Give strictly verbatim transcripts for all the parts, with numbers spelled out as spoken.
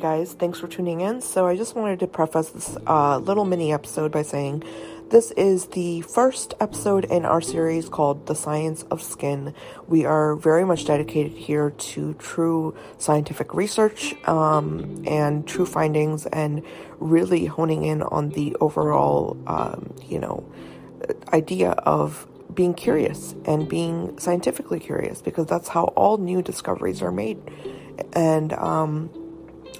guys, thanks for tuning in. So I just wanted to preface this uh, little mini episode by saying this is the first episode in our series called The Science of Skin. We are very much dedicated here to true scientific research um, and true findings, and really honing in on the overall, um, you know, idea of being curious and being scientifically curious, because that's how all new discoveries are made. And um,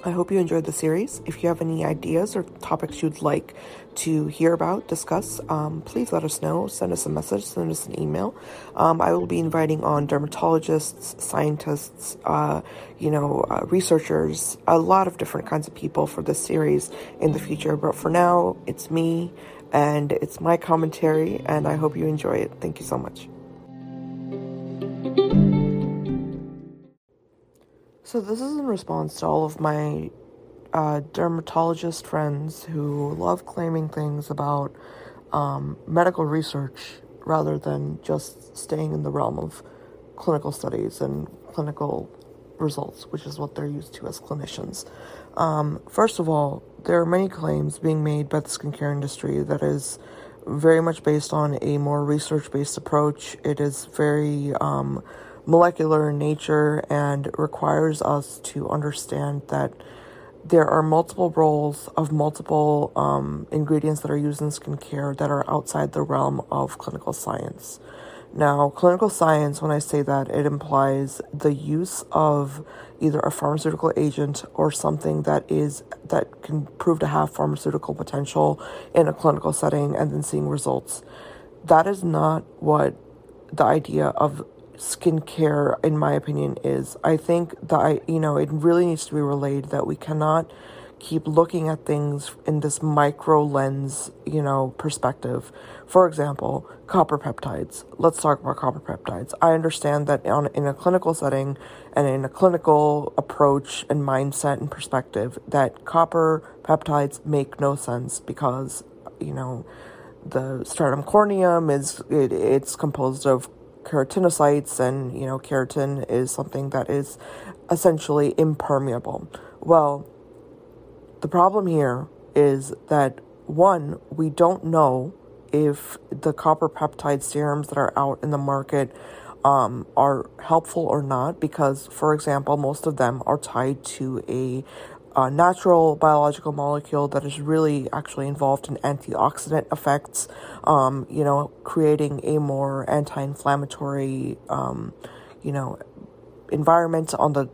I hope you enjoyed the series. If you have any ideas or topics you'd like to hear about, discuss, um, please let us know. Send us a message, send us an email. Um, I will be inviting on dermatologists, scientists, uh, you know, uh, researchers, a lot of different kinds of people for this series in the future. But for now, it's me and it's my commentary, and I hope you enjoy it. Thank you so much. So this is in response to all of my uh, dermatologist friends who love claiming things about um, medical research rather than just staying in the realm of clinical studies and clinical results, which is what they're used to as clinicians. Um, first of all, there are many claims being made by the skincare industry that is very much based on a more research-based approach. It is very Um, molecular in nature and requires us to understand that there are multiple roles of multiple um, ingredients that are used in skincare that are outside the realm of clinical science. Now, clinical science, when I say that, it implies the use of either a pharmaceutical agent or something that is that can prove to have pharmaceutical potential in a clinical setting and then seeing results. That is not what the idea of skincare, in my opinion, is. I think that, I, you know, it really needs to be relayed that we cannot keep looking at things in this micro lens, you know, perspective. For example, copper peptides. Let's talk about copper peptides. I understand that on, in a clinical setting and in a clinical approach and mindset and perspective, that copper peptides make no sense because, you know, the stratum corneum is, it, it's composed of keratinocytes, and, you know, keratin is something that is essentially impermeable. Well, the problem here is that, one, we don't know if the copper peptide serums that are out in the market um, are helpful or not, because, for example, most of them are tied to a A natural biological molecule that is really actually involved in antioxidant effects, um, you know, creating a more anti-inflammatory, um, you know, environment on the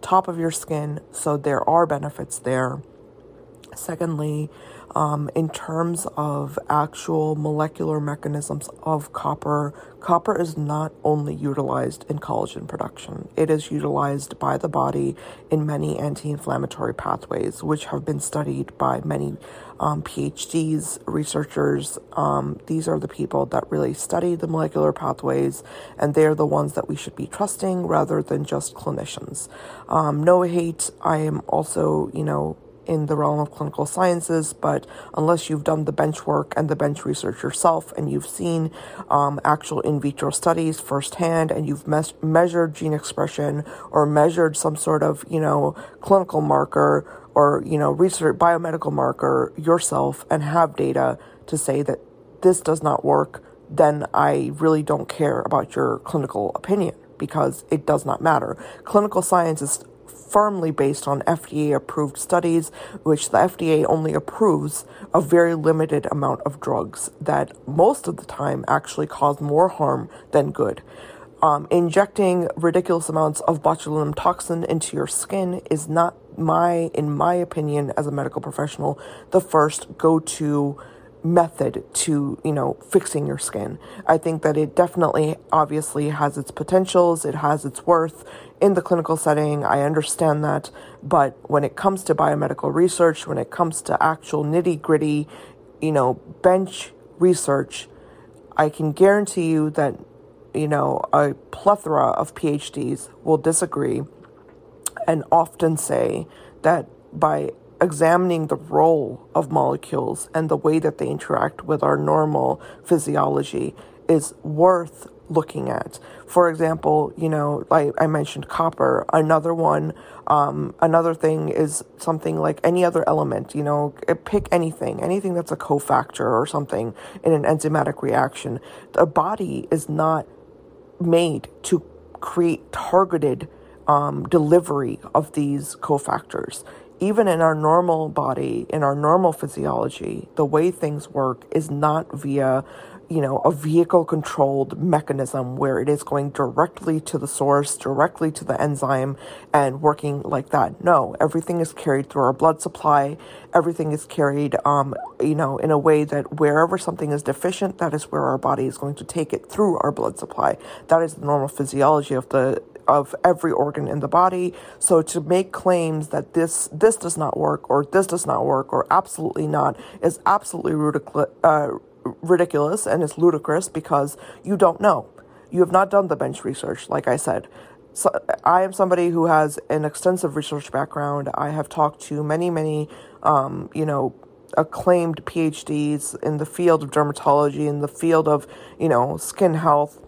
top of your skin. So there are benefits there. Secondly, um, in terms of actual molecular mechanisms of copper, copper is not only utilized in collagen production. It is utilized by the body in many anti-inflammatory pathways, which have been studied by many um, P H Ds, researchers. Um, these are the people that really study the molecular pathways, and they are the ones that we should be trusting rather than just clinicians. Um, no hate. I am also, you know, in the realm of clinical sciences, but unless you've done the bench work and the bench research yourself, and you've seen um, actual in vitro studies firsthand, and you've mes- measured gene expression or measured some sort of, you know, clinical marker or, you know, research biomedical marker yourself and have data to say that this does not work, then I really don't care about your clinical opinion, because it does not matter. Clinical science is firmly based on F D A-approved studies, which the F D A only approves a very limited amount of drugs that most of the time actually cause more harm than good. Um, injecting ridiculous amounts of botulinum toxin into your skin is not my, in my opinion, as a medical professional, the first go-to method to, you know, fixing your skin. I think that it definitely obviously has its potentials, it has its worth in the clinical setting, I understand that, but when it comes to biomedical research, when it comes to actual nitty-gritty, you know, bench research, I can guarantee you that, you know, a plethora of P H Ds will disagree and often say that by examining the role of molecules and the way that they interact with our normal physiology is worth looking at. For example, you know, I, I mentioned copper. Another one, um, another thing is something like any other element, you know, pick anything, anything that's a cofactor or something in an enzymatic reaction. The body is not made to create targeted um, delivery of these cofactors. Even in our normal body, in our normal physiology, the way things work is not via, you know, a vehicle-controlled mechanism where it is going directly to the source, directly to the enzyme, and working like that. No, everything is carried through our blood supply. Everything is carried, um, you know, in a way that wherever something is deficient, that is where our body is going to take it through our blood supply. That is the normal physiology of the of every organ in the body. So to make claims that this this does not work or this does not work or absolutely not is absolutely ridiculous, uh, ridiculous and it's ludicrous, because you don't know. You have not done the bench research, like I said. So I am somebody who has an extensive research background. I have talked to many, many, um, you know, acclaimed P H Ds in the field of dermatology, in the field of, you know, skin health,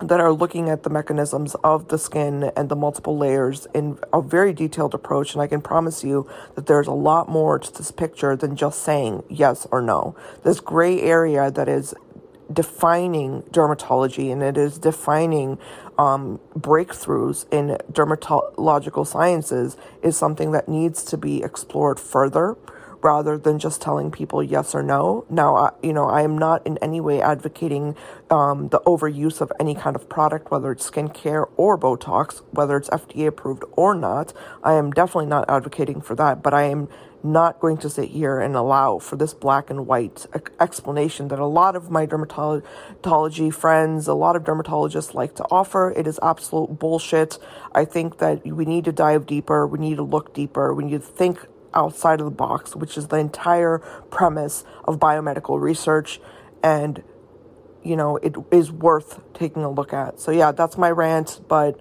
that are looking at the mechanisms of the skin and the multiple layers in a very detailed approach. And I can promise you that there's a lot more to this picture than just saying yes or no. This gray area that is defining dermatology, and it is defining um, breakthroughs in dermatological sciences, is something that needs to be explored further, rather than just telling people yes or no. Now, I, you know, I am not in any way advocating um, the overuse of any kind of product, whether it's skincare or Botox, whether it's F D A approved or not. I am definitely not advocating for that, but I am not going to sit here and allow for this black and white explanation that a lot of my dermatology friends, a lot of dermatologists like to offer. It is absolute bullshit. I think that we need to dive deeper. We need to look deeper. We need to think outside of the box, which is the entire premise of biomedical research, and, you know, it is worth taking a look at. So yeah, that's my rant, but,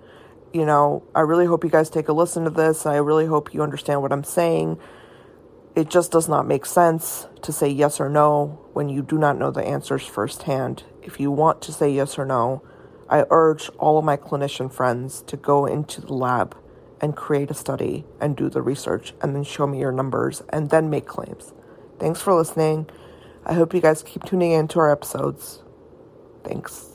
you know, I really hope you guys take a listen to this. I really hope you understand what I'm saying. It just does not make sense to say yes or no when you do not know the answers firsthand. If you want to say yes or no, I urge all of my clinician friends to go into the lab and create a study and do the research and then show me your numbers and then make claims. Thanks for listening. I hope you guys keep tuning in to our episodes. Thanks.